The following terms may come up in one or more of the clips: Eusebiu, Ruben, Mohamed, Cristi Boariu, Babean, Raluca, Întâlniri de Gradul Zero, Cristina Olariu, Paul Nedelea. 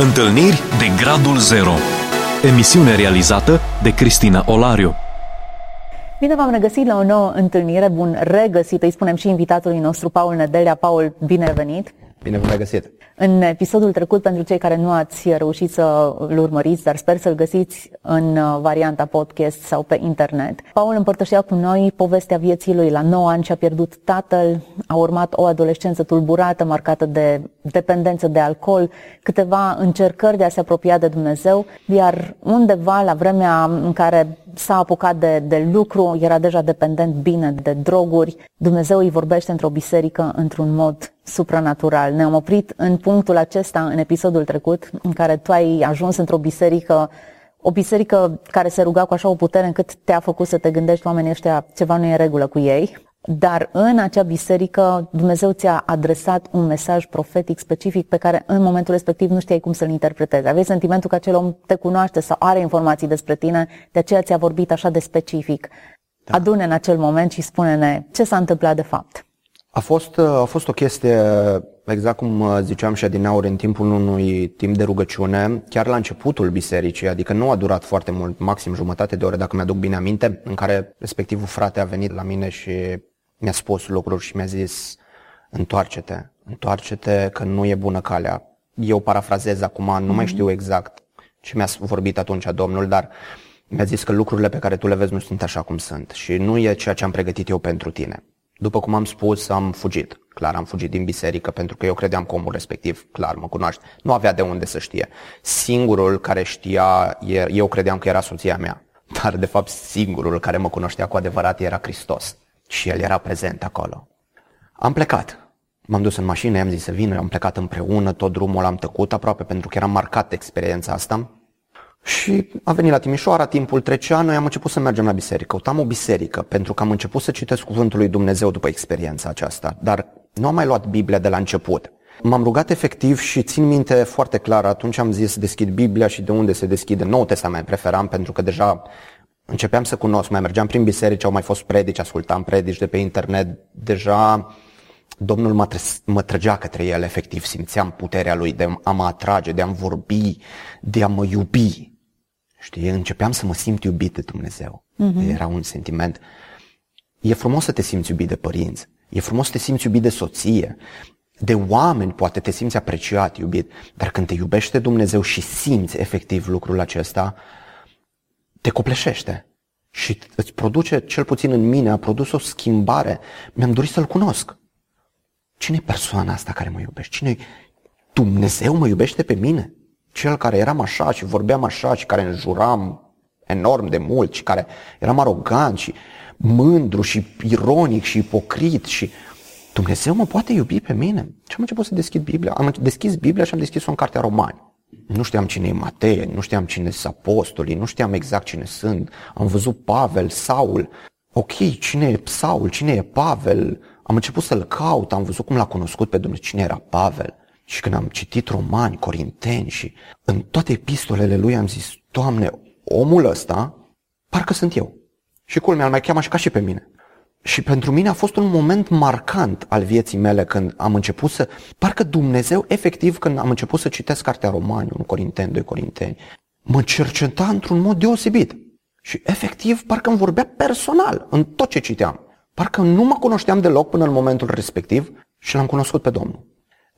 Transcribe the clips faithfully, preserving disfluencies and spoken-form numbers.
Întâlniri de Gradul Zero. Emisiune realizată de Cristina Olariu. Bine v-am regăsit la o nouă întâlnire, bun regăsit, îi spunem și invitatului nostru, Paul Nedelea. Paul, bine venit! Bine v-am regăsit! În episodul trecut, pentru cei care nu ați reușit să-l urmăriți, dar sper să-l găsiți în varianta podcast sau pe internet, Paul împărtășea cu noi povestea vieții lui. La nouă ani și-a pierdut tatăl, a urmat o adolescență tulburată, marcată de dependență de alcool, câteva încercări de a se apropia de Dumnezeu, iar undeva la vremea în care s-a apucat de, de lucru, era deja dependent bine de droguri. Dumnezeu îi vorbește într-o biserică într-un mod supranatural. Ne-am oprit în punctul acesta în episodul trecut, în care tu ai ajuns într-o biserică, o biserică care se ruga cu așa o putere încât te-a făcut să te gândești, oamenii ăștia, ceva nu e în regulă cu ei. Dar în acea biserică Dumnezeu ți-a adresat un mesaj profetic specific pe care în momentul respectiv nu știai cum să-l interpretezi. Aveai sentimentul că acel om te cunoaște sau are informații despre tine, de aceea ți-a vorbit așa de specific. Da. Adune în acel moment și spune-ne ce s-a întâmplat de fapt. A fost, a fost o chestie, exact cum ziceam și adineauri, în timpul unui timp de rugăciune, chiar la începutul bisericii, adică nu a durat foarte mult, maxim jumătate de oră, dacă mi-aduc bine aminte, în care respectivul frate a venit la mine și mi-a spus lucruri și mi-a zis: întoarce-te, întoarce-te că nu e bună calea. Eu parafrazez acum, nu mai știu exact ce mi-a vorbit atunci Domnul, dar mi-a zis că lucrurile pe care tu le vezi nu sunt așa cum sunt și nu e ceea ce am pregătit eu pentru tine. După cum am spus, am fugit. Clar, am fugit din biserică pentru că eu credeam că omul respectiv, clar, mă cunoaște. Nu avea de unde să știe. Singurul care știa, eu credeam că era soția mea, dar de fapt singurul care mă cunoștea cu adevărat era Hristos. Și el era prezent acolo. Am plecat. M-am dus în mașină, i-am zis să vină, am plecat împreună, tot drumul am tăcut aproape pentru că era marcat experiența asta. Și am venit la Timișoara, timpul trecea, noi am început să mergem la biserică. Căutam o biserică pentru că am început să citesc cuvântul lui Dumnezeu după experiența aceasta, dar nu am mai luat Biblia de la început. M-am rugat efectiv și țin minte foarte clar, atunci am zis deschid Biblia și de unde se deschide, Noul Testament preferam pentru că deja începeam să cunosc, mai mergeam prin biserici, au mai fost predici, ascultam predici de pe internet, deja Domnul mă, tră- mă trăgea către el, efectiv simțeam puterea lui de a mă atrage, de a-mi vorbi, de a mă iubi. Știi, începeam să mă simt iubit de Dumnezeu. Uh-huh. Era un sentiment. E frumos să te simți iubit de părinți, e frumos să te simți iubit de soție, de oameni poate te simți apreciat, iubit, dar când te iubește Dumnezeu și simți efectiv lucrul acesta, te copleșește și îți produce, cel puțin în mine, a produs o schimbare. Mi-am dorit să-L cunosc. Cine e persoana asta care mă iubește? Cine Dumnezeu mă iubește pe mine? Cel care eram așa și vorbeam așa și care înjuram enorm de mult și care eram arogant și mândru și ironic și ipocrit și Dumnezeu mă poate iubi pe mine? Și am început să deschid Biblia. Am deschis Biblia și am deschis-o în cartea Romani. Nu știam cine e Matei, nu știam cine sunt apostolii, nu știam exact cine sunt. Am văzut Pavel, Saul. Ok, cine e Saul, cine e Pavel? Am început să-l caut, am văzut cum l-a cunoscut pe Dumnezeu, cine era Pavel. Și când am citit Romani, Corinteni și în toate epistolele lui am zis: Doamne, omul ăsta, parcă sunt eu. Și culmea, îl mai cheamă și ca și pe mine. Și pentru mine a fost un moment marcant al vieții mele când am început să... Parcă Dumnezeu, efectiv, când am început să citesc cartea Romani, unu Corinteni, doi Corinteni, mă cerceta într-un mod deosebit. Și efectiv, parcă îmi vorbea personal în tot ce citeam. Parcă nu mă cunoșteam deloc până în momentul respectiv și l-am cunoscut pe Domnul.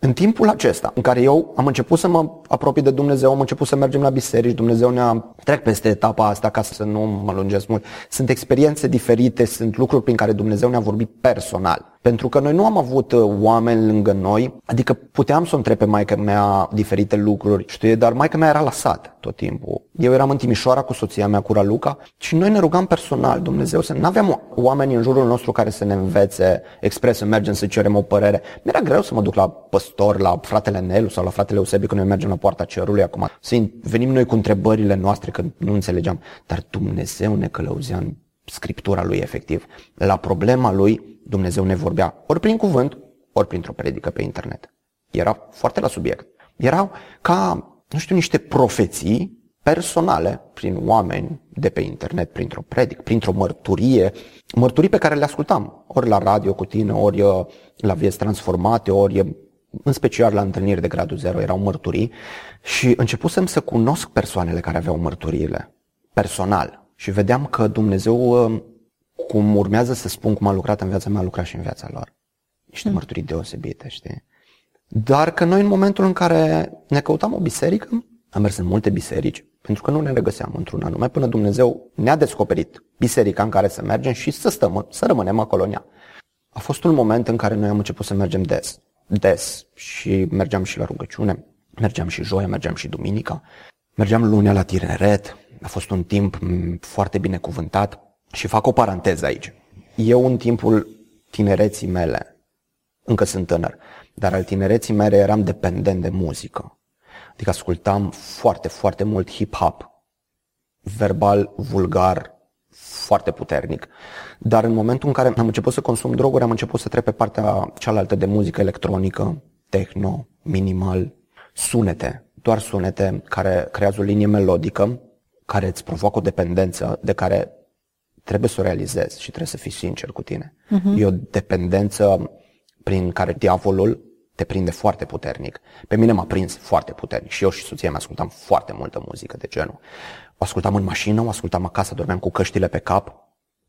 În timpul acesta în care eu am început să mă apropii de Dumnezeu, am început să mergem la biserici, Dumnezeu ne-a... Trec peste etapa asta ca să nu mă lungesc mult. Sunt experiențe diferite, sunt lucruri prin care Dumnezeu ne-a vorbit personal. Pentru că noi nu am avut oameni lângă noi, adică puteam să întreb pe maică mea diferite lucruri, știi, dar maică mea era la sat tot timpul. Eu eram în Timișoara cu soția mea, cu Raluca, și noi ne rugam personal, Dumnezeu, să... N-aveam oameni în jurul nostru care să ne învețe expres, să mergem să cerem o părere. Mi-era greu să mă duc la păstor, la fratele Nelu sau la fratele Eusebiu când noi mergem la poarta cerului acum. Să venim noi cu întrebările noastre că nu înțelegeam, dar Dumnezeu ne călăuzea în Scriptura lui efectiv. La problema lui Dumnezeu ne vorbea ori prin cuvânt, ori printr-o predică pe internet. Era foarte la subiect. Erau ca, nu știu, niște profeții personale prin oameni de pe internet, printr-o predică, printr-o mărturie, mărturii pe care le ascultam, ori la radio cu tine, ori la Vieți Transformate, ori în special la întâlniri de gradul zero, erau mărturii și începusem să cunosc persoanele care aveau mărturiile personal și vedeam că Dumnezeu, cum urmează să spun cum a lucrat în viața mea, a lucrat și în viața lor. Niște mm. mărturii deosebite, știi? Dar că noi în momentul în care ne căutam o biserică, am mers în multe biserici, pentru că nu ne regăseam într-una anume, până Dumnezeu ne-a descoperit biserica în care să mergem și să stăm, să rămânem acolo în ea. A fost un moment în care noi am început să mergem des, des și mergeam și la rugăciune, mergeam și joia, mergeam și duminica, mergeam lunea la tineret, a fost un timp foarte binecuvântat și fac o paranteză aici. Eu în timpul tinereții mele, încă sunt tânăr, dar al tinereții mele eram dependent de muzică. Adică ascultam foarte, foarte mult hip-hop, verbal, vulgar, foarte puternic. Dar în momentul în care am început să consum droguri, am început să trec pe partea cealaltă de muzică electronică, techno, minimal, sunete, doar sunete care creează o linie melodică, care îți provoacă o dependență de care trebuie să o realizezi și trebuie să fii sincer cu tine. Uh-huh. E o dependență prin care diavolul te prinde foarte puternic. Pe mine m-a prins foarte puternic și eu și soția mea ascultam foarte multă muzică de genul. O ascultam în mașină, o ascultam acasă, dormeam cu căștile pe cap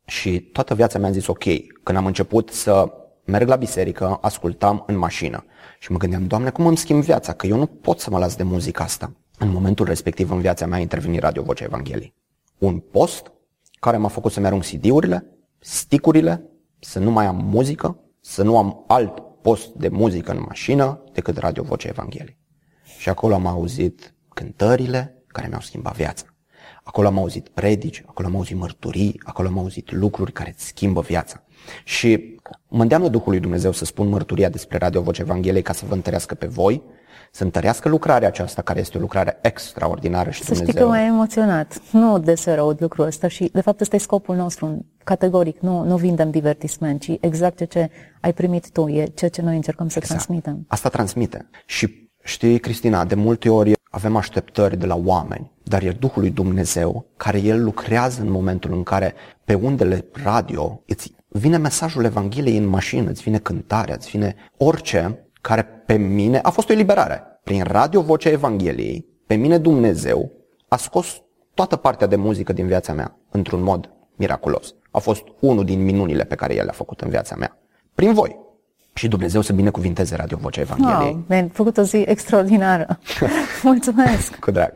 și toată viața mi-am zis ok. Când am început să merg la biserică, ascultam în mașină și mă gândeam, Doamne, cum îmi schimb viața, că eu nu pot să mă las de muzica asta. În momentul respectiv în viața mea a intervenit Radio Vocea Evangheliei. Un post care m-a făcut să-mi arunc C D-urile, sticurile, să nu mai am muzică, să nu am alt post de muzică în mașină decât Radio Vocea Evangheliei. Și acolo am auzit cântările care mi-au schimbat viața. Acolo am auzit predici, acolo am auzit mărturii, acolo am auzit lucruri care îți schimbă viața. Și mă îndeamnă Duhul lui Dumnezeu să spun mărturia despre Radio Vocea Evangheliei ca să vă întărească pe voi, să întărească lucrarea aceasta, care este o lucrare extraordinară și Dumnezeu. Să știi că m-ai emoționat. Nu deseori aud lucrul ăsta și, de fapt, ăsta e scopul nostru. Categoric, nu, nu vindem divertisment, ci exact ce, ce ai primit tu, e ceea ce noi încercăm să exact. transmitem. Asta transmite. Și știi, Cristina, de multe ori avem așteptări de la oameni, dar e Duhul lui Dumnezeu care El lucrează în momentul în care pe undele radio îți vine mesajul Evangheliei în mașină, îți vine cântarea, îți vine orice, care pe mine a fost o eliberare. Prin Radio Vocea Evangheliei, pe mine Dumnezeu a scos toată partea de muzică din viața mea, într-un mod miraculos. A fost unul din minunile pe care El le-a făcut în viața mea, prin voi. Și Dumnezeu să binecuvinteze Radio Vocea Evangheliei. Wow, mi-ai făcut o zi extraordinară. Mulțumesc! Cu drag!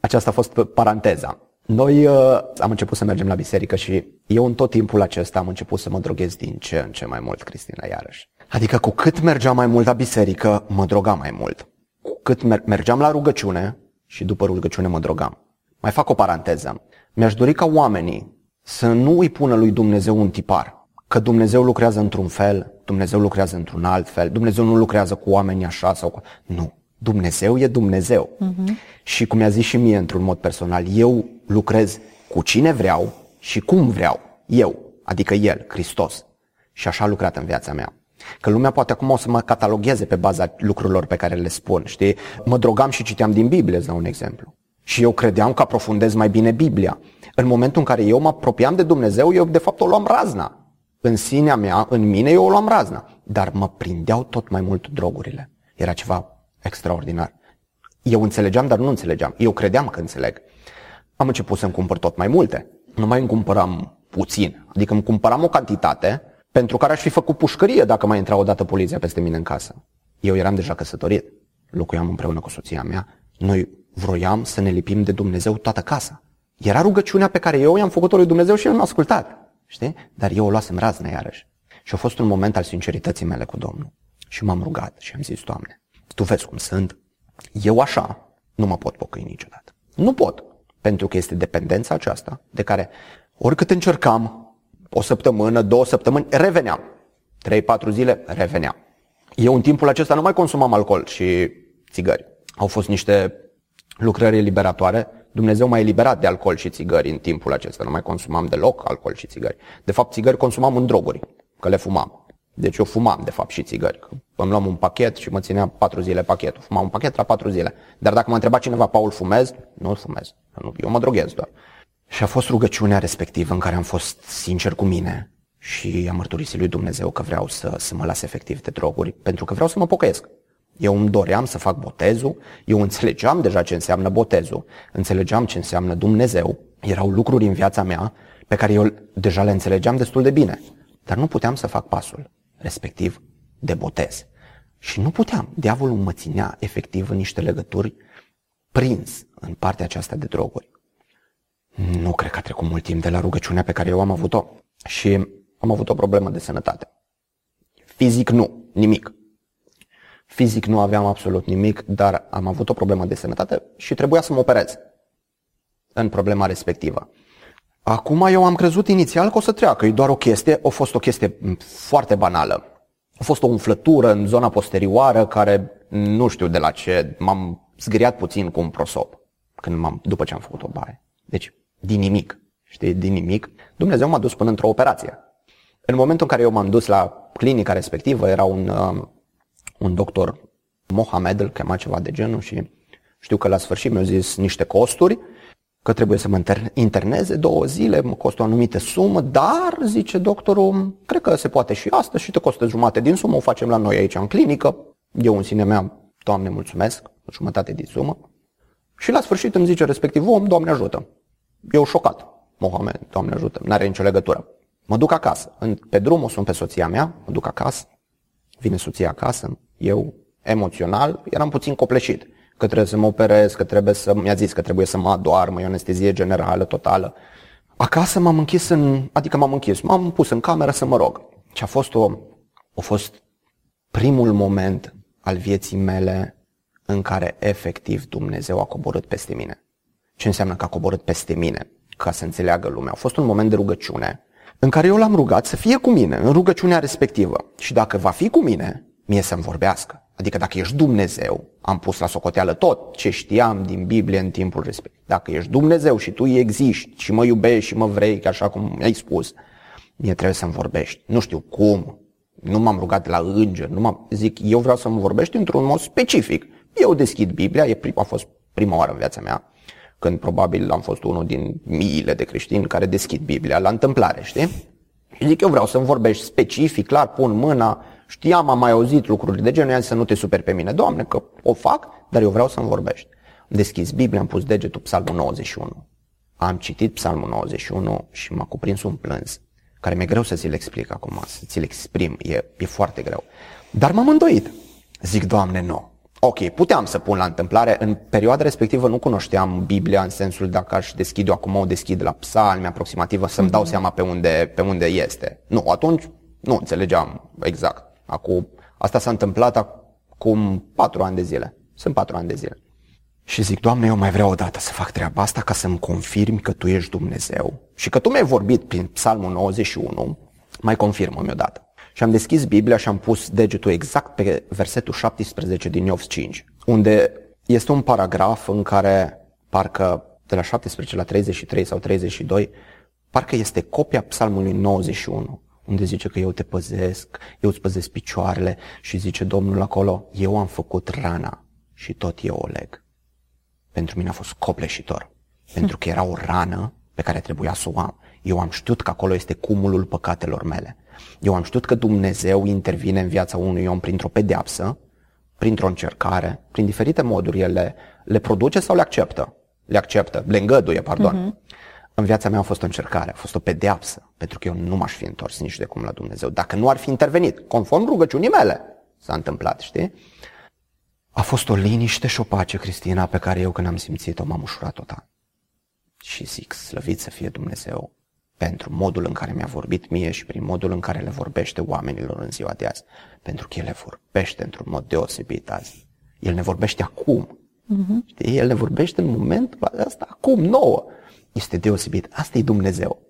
Aceasta a fost paranteza. Noi uh, am început să mergem la biserică și eu în tot timpul acesta am început să mă droghez din ce în ce mai mult, Cristina, iarăși. Adică cu cât mergeam mai mult la biserică, mă drogam mai mult. Cu cât mer- mergeam la rugăciune și după rugăciune mă drogam. Mai fac o paranteză. Mi-aș dori ca oamenii să nu îi pună lui Dumnezeu un tipar, că Dumnezeu lucrează într-un fel, Dumnezeu lucrează într-un alt fel, Dumnezeu nu lucrează cu oamenii așa sau cu... Nu, Dumnezeu e Dumnezeu. Uh-huh. Și cum mi-a zis și mie într-un mod personal, eu lucrez cu cine vreau și cum vreau, eu, adică El, Hristos. Și așa a lucrat în viața mea. Că lumea poate acum o să mă catalogheze pe baza lucrurilor pe care le spun, știi? Mă drogam și citeam din Biblie, îți dau un exemplu. Și eu credeam că aprofundez mai bine Biblia. În momentul în care eu mă apropiam de Dumnezeu, eu de fapt o luam razna. În sinea mea, în mine, eu o luam razna. Dar mă prindeau tot mai mult drogurile. Era ceva extraordinar. Eu înțelegeam, dar nu înțelegeam. Eu credeam că înțeleg. Am început să-mi cumpăr tot mai multe. Nu mai îmi cumpăram puțin. Adică îmi cumpăram o cantitate pentru care aș fi făcut pușcărie dacă mai intra odată poliția peste mine în casă. Eu eram deja căsătorit. Locuiam împreună cu soția mea. Noi vroiam să ne lipim de Dumnezeu toată casa. Era rugăciunea pe care eu i-am făcut-o lui Dumnezeu și El m-a ascultat. Știi? Dar eu o luasem razna iarăși. Și a fost un moment al sincerității mele cu Domnul. Și m-am rugat și am zis, Doamne, Tu vezi cum sunt. Eu așa nu mă pot pocăi niciodată. Nu pot. Pentru că este dependența aceasta de care oricât încercam, o săptămână, două săptămâni, reveneam. Trei, patru zile, reveneam. Eu în timpul acesta nu mai consumam alcool și țigări. Au fost niște lucrări eliberatoare. Dumnezeu m-a eliberat de alcool și țigări în timpul acesta. Nu mai consumam deloc alcool și țigări. De fapt, țigări consumam în droguri, că le fumam. Deci eu fumam, de fapt, și țigări. Îmi luam un pachet și mă țineam patru zile pachetul. Fumam un pachet la patru zile. Dar dacă mă întreba cineva, Paul, fumez? Nu fumez. Eu mă droghez doar. Și a fost rugăciunea respectivă în care am fost sincer cu mine și am mărturisit lui Dumnezeu că vreau să, să mă las efectiv de droguri, pentru că vreau să mă pocăiesc. Eu îmi doream să fac botezul, eu înțelegeam deja ce înseamnă botezul, înțelegeam ce înseamnă Dumnezeu, erau lucruri în viața mea pe care eu deja le înțelegeam destul de bine, dar nu puteam să fac pasul respectiv de botez. Și nu puteam, diavolul mă ținea efectiv în niște legături, prins în partea aceasta de droguri. Nu cred că a trecut mult timp de la rugăciunea pe care eu am avut-o și am avut o problemă de sănătate. Fizic nu, nimic. Fizic nu aveam absolut nimic, dar am avut o problemă de sănătate și trebuia să mă operez în problema respectivă. Acum eu am crezut inițial că o să treacă, e doar o chestie, a fost o chestie foarte banală. A fost o umflătură în zona posterioară care nu știu de la ce, m-am zgâriat puțin cu un prosop când m-am, după ce am făcut o baie. Deci, din nimic, știi, din nimic, Dumnezeu m-a dus până într-o operație. În momentul în care eu m-am dus la clinica respectivă, era un, un doctor, Mohamed, îl chema ceva de genul și știu că la sfârșit mi-au zis niște costuri, că trebuie să mă interneze două zile, mă costă o anumită sumă, dar, zice doctorul, cred că se poate și asta și te costă jumate din sumă, o facem la noi aici în clinică. Eu în sine mea, Doamne, mulțumesc, jumătate din sumă. Și la sfârșit îmi zice respectiv om, Doamne ajută. Eu șocat, Mohamed, Doamne ajută, n-are nicio legătură. Mă duc acasă, pe drum o sun pe soția mea, mă duc acasă, vine soția acasă, eu emoțional, eram puțin copleșit. Că trebuie să mă operez, că trebuie să, mi-a zis că trebuie să mă adoarmă, e o anestezie generală, totală. Acasă m-am închis, în, adică m-am închis, m-am pus în cameră să mă rog. Și a fost, o, a fost primul moment al vieții mele în care efectiv Dumnezeu a coborât peste mine. Ce înseamnă că a coborât peste mine? Ca să înțeleagă lumea. A fost un moment de rugăciune în care eu l-am rugat să fie cu mine, în rugăciunea respectivă. Și dacă va fi cu mine, mie să-mi vorbească. Adică dacă ești Dumnezeu, am pus la socoteală tot ce știam din Biblie în timpul respectiv. Dacă ești Dumnezeu și tu existi și mă iubești și mă vrei, așa cum mi-ai spus, mie trebuie să-mi vorbești. Nu știu cum, nu m-am rugat la înger, nu m-am... zic, eu vreau să-mi vorbești într-un mod specific. Eu deschid Biblia, e prim, a fost prima oară în viața mea, când probabil am fost unul din miile de creștini care deschid Biblia la întâmplare, știi? Și zic, eu vreau să-mi vorbești specific, clar, pun mâna, știam, am mai auzit lucruri de genul, să nu te superi pe mine, Doamne, că o fac, dar eu vreau să-mi vorbești. Am deschis Biblia, am pus degetul Psalmul nouăzeci și unu. Am citit Psalmul nouăzeci și unu și m-a cuprins un plâns, care mi-e greu să ți-l explic acum, să ți-l exprim, e, e foarte greu. Dar m-am îndoit. Zic, Doamne, nu. Ok, puteam să pun la întâmplare, în perioada respectivă nu cunoșteam Biblia în sensul dacă aș deschide-o acum, o deschid la Psalmi aproximativă, să-mi dau seama pe unde, pe unde este. Nu, atunci nu înțelegeam exact. Acum, asta s-a întâmplat acum patru ani de zile. Sunt patru ani de zile. Și zic, Doamne, eu mai vreau o dată să fac treaba asta ca să-mi confirmi că Tu ești Dumnezeu și că Tu mi-ai vorbit prin Psalmul nouăzeci și unu, mai confirmă-mi odată. Și am deschis Biblia și am pus degetul exact pe versetul șaptesprezece din Iov cinci, unde este un paragraf în care parcă de la șaptesprezece la treizeci și trei sau treizeci și doi, parcă este copia Psalmului nouăzeci și unu, unde zice că eu te păzesc, eu îți păzesc picioarele și zice Domnul acolo, eu am făcut rana și tot eu o leg. Pentru mine a fost copleșitor, pentru că era o rană pe care trebuia să o am. Eu am știut că acolo este cumulul păcatelor mele. Eu am știut că Dumnezeu intervine în viața unui om printr-o pedeapsă, printr-o încercare, prin diferite moduri. El le, le produce sau le acceptă? Le acceptă, le îngăduie, pardon. Uh-huh. În viața mea a fost o încercare, a fost o pedeapsă, pentru că eu nu m-aș fi întors nici de cum la Dumnezeu. Dacă nu ar fi intervenit, conform rugăciunii mele, s-a întâmplat, știi? A fost o liniște și o pace, Cristina, pe care eu când am simțit-o m-am ușurat total. Și zic, slăvit să fie Dumnezeu pentru modul în care mi-a vorbit mie și prin modul în care le vorbește oamenilor în ziua de azi. Pentru că El le vorbește într-un mod deosebit azi. El ne vorbește acum. Uh-huh. Știi? El ne vorbește în momentul ăsta, acum, nouă. Este deosebit. Asta e Dumnezeu.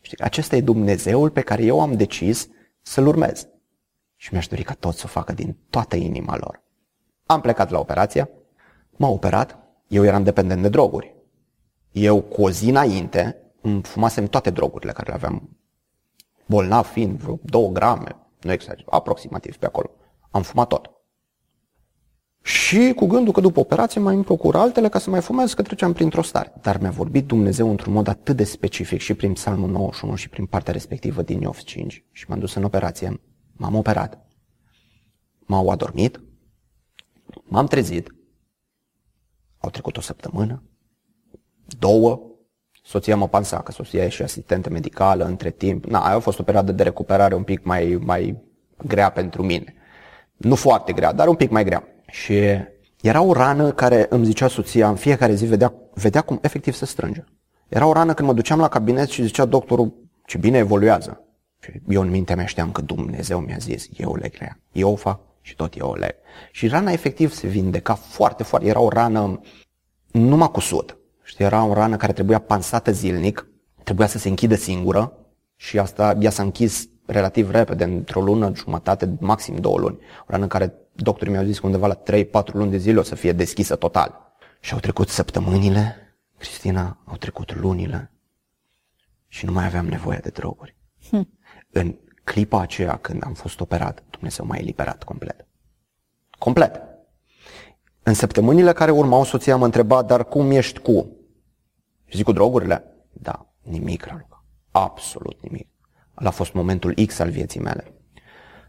Știi? Acesta e Dumnezeul pe care eu am decis să-L urmez. Și mi-aș dori ca toți să o facă din toată inima lor. Am plecat la operație, m-au operat, eu eram dependent de droguri. Eu cu o zi înainte îmi fumasem toate drogurile care le aveam, bolnav fiind vreo două grame, nu exager, aproximativ pe acolo. Am fumat tot. Și cu gândul că după operație mai îmi procur altele ca să mai fumez, că treceam printr-o stare. Dar mi-a vorbit Dumnezeu într-un mod atât de specific și prin Psalmul nouăzeci și unu și prin partea respectivă din Iov cinci. Și m-am dus în operație, m-am operat, m-au adormit, M-am trezit, au trecut o săptămână, două, soția mă pansa, că soția e și asistentă medicală între timp. Na, aia a fost o perioadă de recuperare un pic mai, mai grea pentru mine. Nu foarte grea, dar un pic mai grea. Și era o rană care îmi zicea soția, în fiecare zi vedea, vedea cum efectiv se strânge. Era o rană când mă duceam la cabinet și zicea doctorul, ce bine evoluează. Și eu în mintea mea știam că Dumnezeu mi-a zis, eu leg rea, eu o fac și tot eu o leg. Și rana efectiv se vindeca foarte, foarte, era o rană numai cu sud. Știi, era o rană care trebuia pansată zilnic, trebuia să se închidă singură și asta, ea s-a închis relativ repede, într-o lună, jumătate, maxim două luni. O rană în care doctorii mi-au zis că undeva la trei patru luni de zile o să fie deschisă total. Și au trecut săptămânile, Cristina, au trecut lunile și nu mai aveam nevoie de droguri. Hm. În clipa aceea când am fost operat, Dumnezeu m-a eliberat complet. Complet. În săptămânile care urmau, soția mă întreba, dar cum ești cu? Și zic, cu drogurile? Da, nimic, Raluca. Absolut nimic. Ăla a fost momentul X al vieții mele.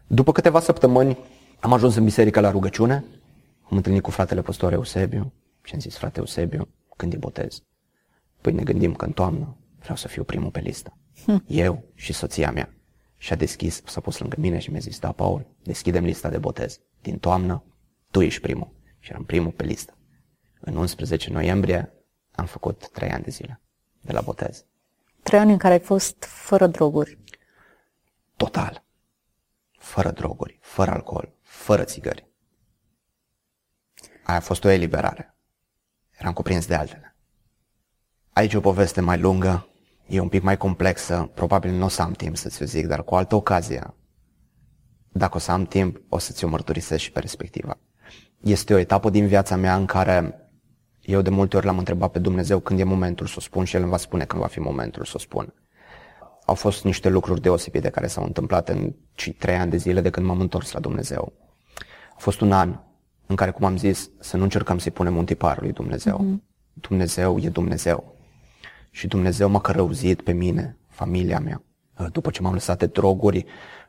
După câteva săptămâni am ajuns în biserică la rugăciune, am întâlnit cu fratele păstor Eusebiu și am zis, frate Eusebiu, când îi botez? Păi ne gândim că în toamnă vreau să fiu primul pe listă. Hm. Eu și soția mea. Și a deschis, s-a pus lângă mine și mi-a zis, da, Paul, deschidem lista de botez. Din toamnă, tu ești primul. Și eram primul pe listă. În unsprezece noiembrie am făcut trei ani de zile de la botez. Trei ani în care ai fost fără droguri. Total. Fără droguri, fără alcool, fără țigări. Aia a fost o eliberare. Eram cuprins de altele. Aici e o poveste mai lungă, e un pic mai complexă, probabil nu o să am timp să ți-o zic, dar cu altă ocazie, dacă o să am timp, o să ți-o mărturisesc și perspectiva. Este o etapă din viața mea în care eu de multe ori l-am întrebat pe Dumnezeu când e momentul să o spun și El îmi va spune când va fi momentul să o spun. Au fost niște lucruri deosebite care s-au întâmplat în trei ani de zile de când m-am întors la Dumnezeu. A fost un an în care, cum am zis, să nu încercăm să-i punem un tipar lui Dumnezeu. Mm-hmm. Dumnezeu e Dumnezeu. Și Dumnezeu m-a călăuzit pe mine, familia mea. După ce m-am lăsat de droguri,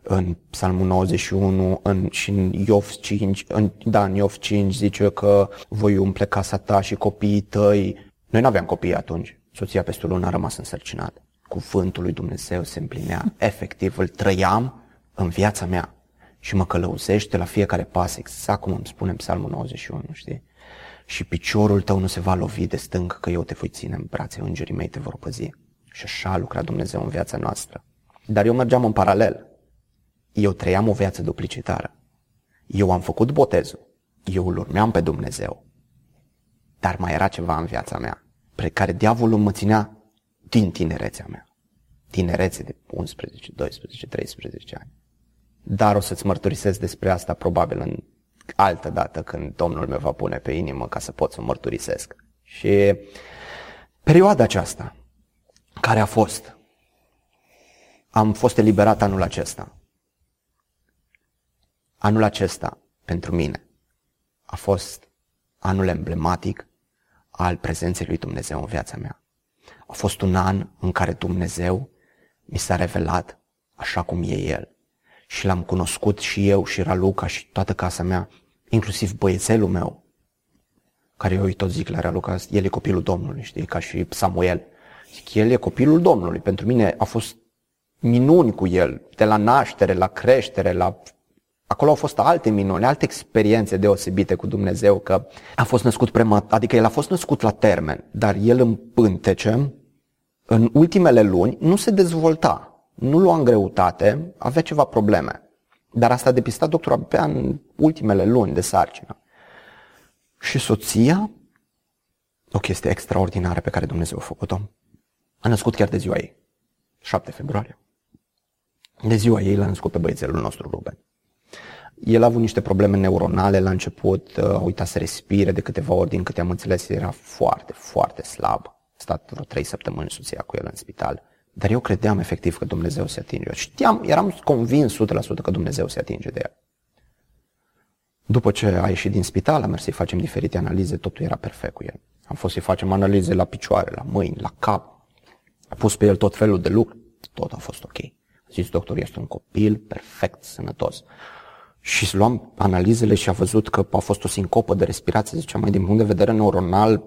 în Psalmul nouăzeci și unu în, și în Iov cinci, în, da, în Iov cinci zice că voi umple casa ta și copiii tăi. Noi n-aveam copii atunci. Soția peste o lună a rămas însărcinată. Cuvântul lui Dumnezeu se împlinea. Efectiv, îl trăiam în viața mea și mă călăuzește la fiecare pas, exact cum îmi spune Psalmul nouăzeci și unu, știi? Și piciorul tău nu se va lovi de stâng, că eu te voi ține în brațe, îngerii mei te vor păzi. Și așa a lucrat Dumnezeu în viața noastră. Dar eu mergeam în paralel. Eu trăiam o viață duplicitară. Eu am făcut botezul. Eu îl urmeam pe Dumnezeu. Dar mai era ceva în viața mea, pe care diavolul mă ținea din tinerețea mea. Tinerețe de unsprezece, doisprezece, treisprezece ani. Dar o să-ți mărturisesc despre asta probabil în altă dată, când Domnul meu va pune pe inimă ca să pot să mărturisesc. Și perioada aceasta care a fost, am fost eliberat anul acesta. Anul acesta, pentru mine, a fost anul emblematic al prezenței lui Dumnezeu în viața mea. A fost un an în care Dumnezeu mi s-a revelat așa cum e El. Și l-am cunoscut și eu și Raluca și toată casa mea, inclusiv băiețelul meu, care eu îi tot zic la Raluca, el e copilul Domnului, știi, ca și Samuel. Zic, el e copilul Domnului. Pentru mine a fost minuni cu el, de la naștere, la creștere, la... Acolo au fost alte minuni, alte experiențe deosebite cu Dumnezeu, că a fost născut prematur, adică el a fost născut la termen, dar el în pântece, în ultimele luni, nu se dezvolta. Nu lua în greutate, avea ceva probleme. Dar asta a depistat doctorul Babean în ultimele luni de sarcină. Și soția, o chestie extraordinară pe care Dumnezeu a făcut-o, a născut chiar de ziua ei, șapte februarie. De ziua ei l-a născut pe băiețelul nostru, Ruben. El a avut niște probleme neuronale la început, a uitat să respire de câteva ori, din câte am înțeles, era foarte, foarte slab. A stat vreo trei săptămâni soția cu el în spital. Dar eu credeam efectiv că Dumnezeu se atinge. Eu știam, eram convins o sută la sută că Dumnezeu se atinge de el. După ce a ieșit din spital, am mers să-i facem diferite analize, totul era perfect cu el. Am fost să-i facem analize la picioare, la mâini, la cap. A pus pe el tot felul de lucruri, tot a fost ok. A zis, doctor, este un copil perfect, sănătos. și luam analizele și a văzut că a fost o sincopă de respirație, zicea, mai din punct de vedere neuronal,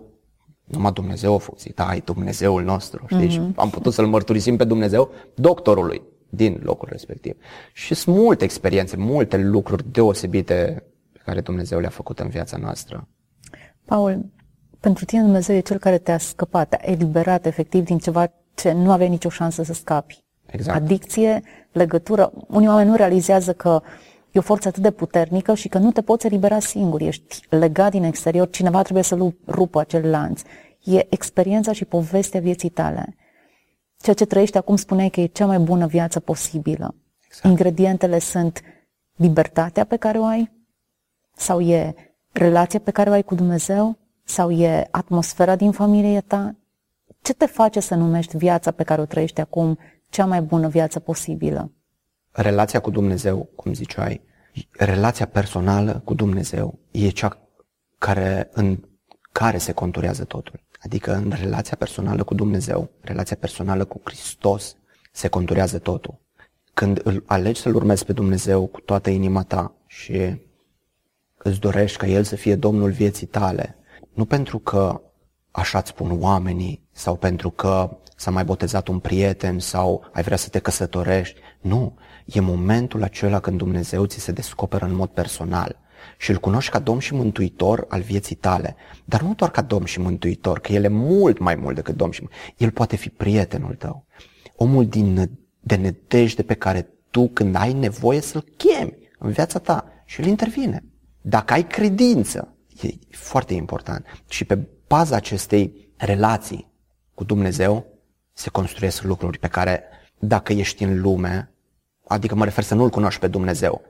numai Dumnezeu a făcut, da, e Dumnezeul nostru, știi, și am putut să-L mărturisim pe Dumnezeu doctorului din locul respectiv. Și sunt multe experiențe, multe lucruri deosebite pe care Dumnezeu le-a făcut în viața noastră. Paul, pentru tine Dumnezeu e Cel care te-a scăpat, te-a eliberat efectiv din ceva ce nu aveai nicio șansă să scapi. Exact. Adicție, legătură. Unii oameni nu realizează că e o forță atât de puternică și că nu te poți elibera singur. Ești legat din exterior, cineva trebuie să rupă acel lanț. E experiența și povestea vieții tale. Ceea ce trăiești acum, spuneai că e cea mai bună viață posibilă. Exact. Ingredientele sunt libertatea pe care o ai, sau e relația pe care o ai cu Dumnezeu, sau e atmosfera din familie ta. Ce te face să numești viața pe care o trăiești acum cea mai bună viață posibilă? Relația cu Dumnezeu, cum ziceai, relația personală cu Dumnezeu e cea care, în care se conturează totul. Adică în relația personală cu Dumnezeu, relația personală cu Hristos, se conturează totul. Când îl alegi să-L urmezi pe Dumnezeu cu toată inima ta și îți dorești ca El să fie Domnul vieții tale, nu pentru că așa îți spun oamenii sau pentru că s-a mai botezat un prieten sau ai vrea să te căsătorești, nu. E momentul acela când Dumnezeu ți se descoperă în mod personal și îl cunoști ca Domn și Mântuitor al vieții tale. Dar nu doar ca Domn și Mântuitor, că El e mult mai mult decât Domn și Mântuitor. El poate fi prietenul tău, omul din, de nădejde pe care tu, când ai nevoie, să-L chemi în viața ta și El intervine. Dacă ai credință, e foarte important. Și pe baza acestei relații cu Dumnezeu se construiesc lucruri pe care, dacă ești în lume, adică mă refer să nu-L cunoști pe Dumnezeu,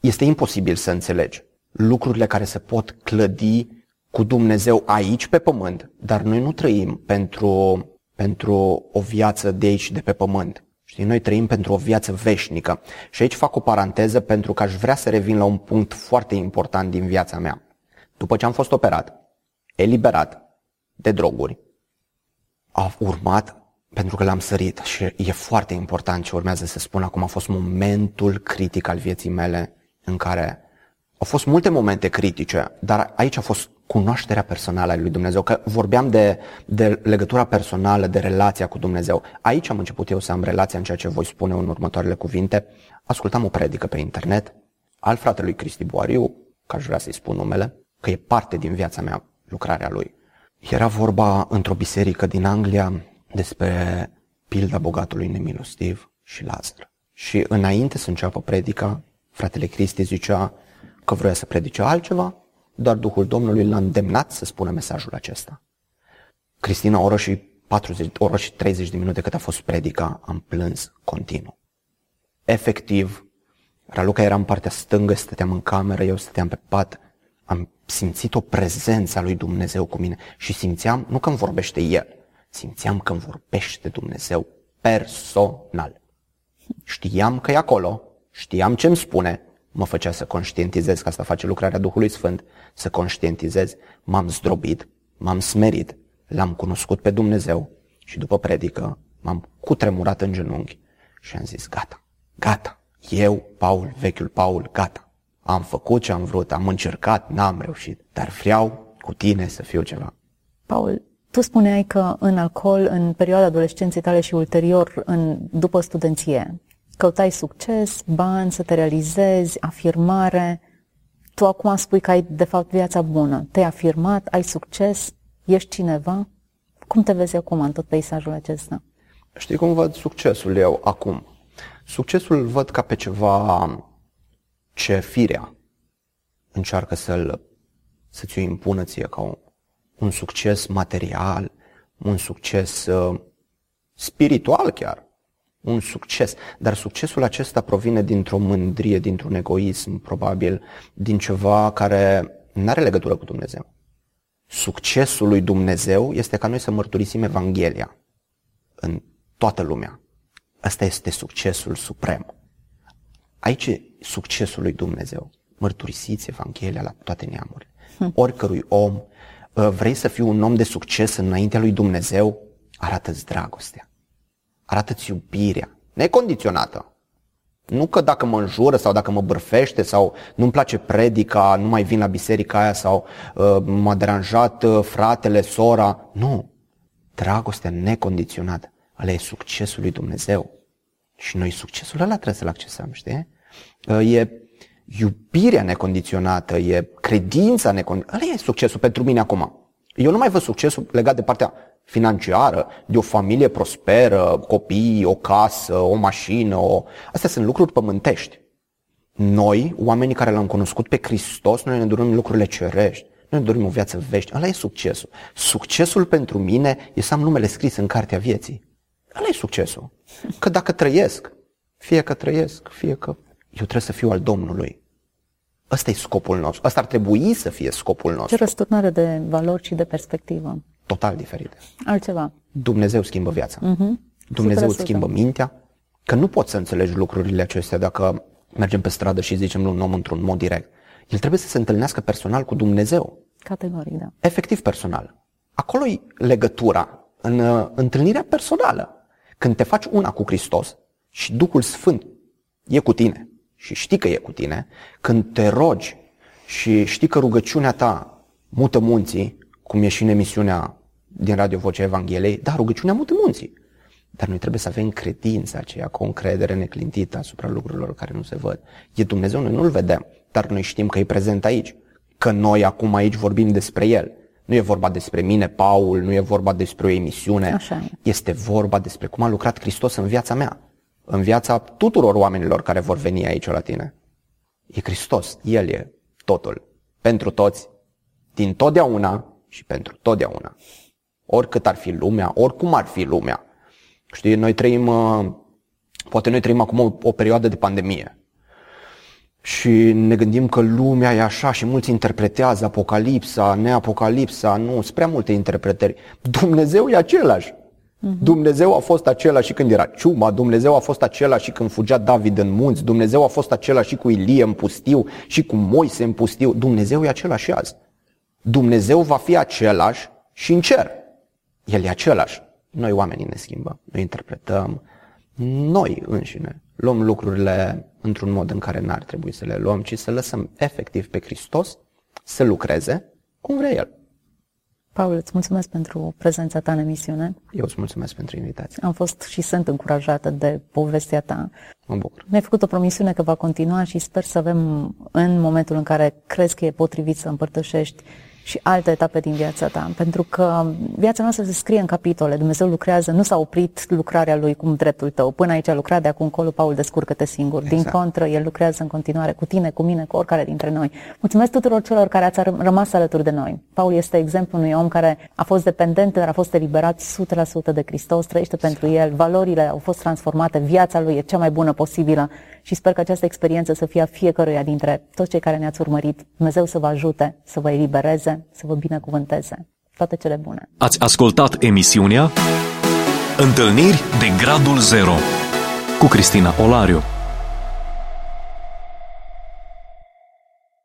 este imposibil să înțelegi lucrurile care se pot clădi cu Dumnezeu aici pe pământ. Dar noi nu trăim pentru, pentru o viață de aici, de pe pământ. Știi, noi trăim pentru o viață veșnică. Și aici fac o paranteză pentru că aș vrea să revin la un punct foarte important din viața mea. După ce am fost operat, eliberat de droguri, a urmat, pentru că l-am sărit și e foarte important ce urmează să spun acum, a fost momentul critic al vieții mele în care au fost multe momente critice, dar aici a fost cunoașterea personală a lui Dumnezeu, că vorbeam de, de legătura personală, de relația cu Dumnezeu. Aici am început eu să am relația în ceea ce voi spune în următoarele cuvinte. Ascultam o predică pe internet al fratelui Cristi Boariu, că aș vrea să-i spun numele, că e parte din viața mea lucrarea lui. Era vorba într-o biserică din Anglia despre pilda bogatului nemilostiv și Lazar. Și înainte să înceapă predica, fratele Cristi zicea că vrea să predice altceva, dar Duhul Domnului l-a îndemnat să spună mesajul acesta. Cristina, oră și, patruzeci, oră și treizeci de minute cât a fost predica, am plâns continuu. Efectiv, Raluca era în partea stângă, stăteam în cameră, eu stăteam pe pat, am simțit o prezență a lui Dumnezeu cu mine și simțeam, nu că îmi vorbește El, simțeam că îmi vorbește Dumnezeu personal. Știam că e acolo, știam ce îmi spune, mă făcea să conștientizez, că asta face lucrarea Duhului Sfânt, să conștientizez, m-am zdrobit, m-am smerit, l-am cunoscut pe Dumnezeu și după predică m-am cutremurat în genunchi și am zis gata, gata, eu, Paul, vechiul Paul, gata. Am făcut ce am vrut, am încercat, n-am reușit, dar vreau cu tine să fiu ceva. Paul, tu spuneai că în alcool, în perioada adolescenței tale și ulterior, în, după studenție, căutai succes, bani, să te realizezi, afirmare. Tu acum spui că ai, de fapt, viața bună. Te-ai afirmat, ai succes, ești cineva. Cum te vezi acum în tot peisajul acesta? Știi cum văd succesul eu acum? Succesul văd ca pe ceva ce firea încearcă să-l, să-ți o impună ție ca un, un succes material, un succes uh, spiritual chiar, un succes. Dar succesul acesta provine dintr-o mândrie, dintr-un egoism probabil, din ceva care nu are legătură cu Dumnezeu. Succesul lui Dumnezeu este ca noi să mărturisim Evanghelia în toată lumea. Asta este succesul suprem. Aici e succesul lui Dumnezeu. Mărturisiți Evanghelia la toate neamurile. Oricărui om, vrei să fii un om de succes înaintea lui Dumnezeu, arată-ți dragostea, arată-ți iubirea necondiționată. Nu că dacă mă înjură sau dacă mă bârfește sau nu-mi place predica, nu mai vin la biserica aia sau uh, m-a deranjat uh, fratele, sora. Nu. Dragostea necondiționată. Ăla e succesul lui Dumnezeu. Și noi succesul ăla trebuie să-l accesăm, știi? Uh, e iubirea necondiționată, e credința necondiționată. Ăla e succesul pentru mine acum. Eu nu mai văd succesul legat de partea financiară, de o familie prosperă, copii, o casă, o mașină, o... Astea sunt lucruri pământești. Noi, oamenii care l-am cunoscut pe Hristos, noi ne dorim lucrurile cerești, noi ne dorim o viață veșnică. Ăla e succesul. Succesul pentru mine e să am numele scris în cartea vieții. Ăla e succesul. Că dacă trăiesc, fie că trăiesc, fie că... Eu trebuie să fiu al Domnului. Ăsta e scopul nostru. Ăsta ar trebui să fie scopul nostru. Ce răsturnare de valori și de perspectivă. Total diferite. Altceva. Dumnezeu schimbă viața. Uh-huh. Dumnezeu îți schimbă mintea. Că nu poți să înțelegi lucrurile acestea dacă mergem pe stradă și zicem lui un om într-un mod direct. El trebuie să se întâlnească personal cu Dumnezeu. Categoric, da. Efectiv personal. Acolo e legătura, în uh, întâlnirea personală. Când te faci una cu Hristos și Duhul Sfânt e cu tine și știi că e cu tine, când te rogi și știi că rugăciunea ta mută munții, cum e și în emisiunea din Radio Vocea Evangheliei, dar rugăciunea mută munții. Dar noi trebuie să avem credința aceea, cu o încredere neclintită asupra lucrurilor care nu se văd. E Dumnezeu, noi nu-L vedem, dar noi știm că e prezent aici, că noi acum aici vorbim despre El. Nu e vorba despre mine, Paul, nu e vorba despre o emisiune, așa. Este vorba despre cum a lucrat Hristos în viața mea, în viața tuturor oamenilor care vor veni aici la tine. E Hristos, El e totul, pentru toți, din totdeauna și pentru totdeauna. Oricât ar fi lumea, oricum ar fi lumea. Știi, noi trăim, poate noi trăim acum o, o perioadă de pandemie și ne gândim că lumea e așa și mulți interpretează apocalipsa, neapocalipsa, nu, spre multe interpretări. Dumnezeu e același. Mm-hmm. Dumnezeu a fost același și când era ciuma, Dumnezeu a fost același și când fugea David în munți, Dumnezeu a fost același și cu Ilie în pustiu și cu Moise în pustiu. Dumnezeu e același și azi. Dumnezeu va fi același și în cer. El e același. Noi oamenii ne schimbăm, noi interpretăm, noi înșine luăm lucrurile într-un mod în care n-ar trebui să le luăm, ci să lăsăm efectiv pe Hristos să lucreze cum vrea El. Paul, îți mulțumesc pentru prezența ta în emisiune. Eu îți mulțumesc pentru invitație. Am fost și sunt încurajată de povestea ta. Mă bucur. Mi-ai făcut o promisiune că va continua și sper să avem, în momentul în care crezi că e potrivit, să împărtășești și alte etape din viața ta, pentru că viața noastră se scrie în capitole. Dumnezeu lucrează, nu s-a oprit lucrarea Lui cum dreptul tău. Până aici a lucrat, de acum încolo, Paul, descurcă-te singur. Exact. Din contră, El lucrează în continuare cu tine, cu mine, cu oricare dintre noi. Mulțumesc tuturor celor care ați rămas alături de noi. Paul este exemplul unui om care a fost dependent, dar a fost eliberat o sută la sută de Hristos, trăiește pentru El, valorile au fost transformate, viața lui e cea mai bună posibilă și sper că această experiență să fie a fiecăruia dintre toți cei care ne-ați urmărit. Dumnezeu să vă ajute, să vă elibereze, să vă binecuvânteze. Toate cele bune. Ați ascultat emisiunea Întâlniri de Gradul Zero cu Cristina Olariu.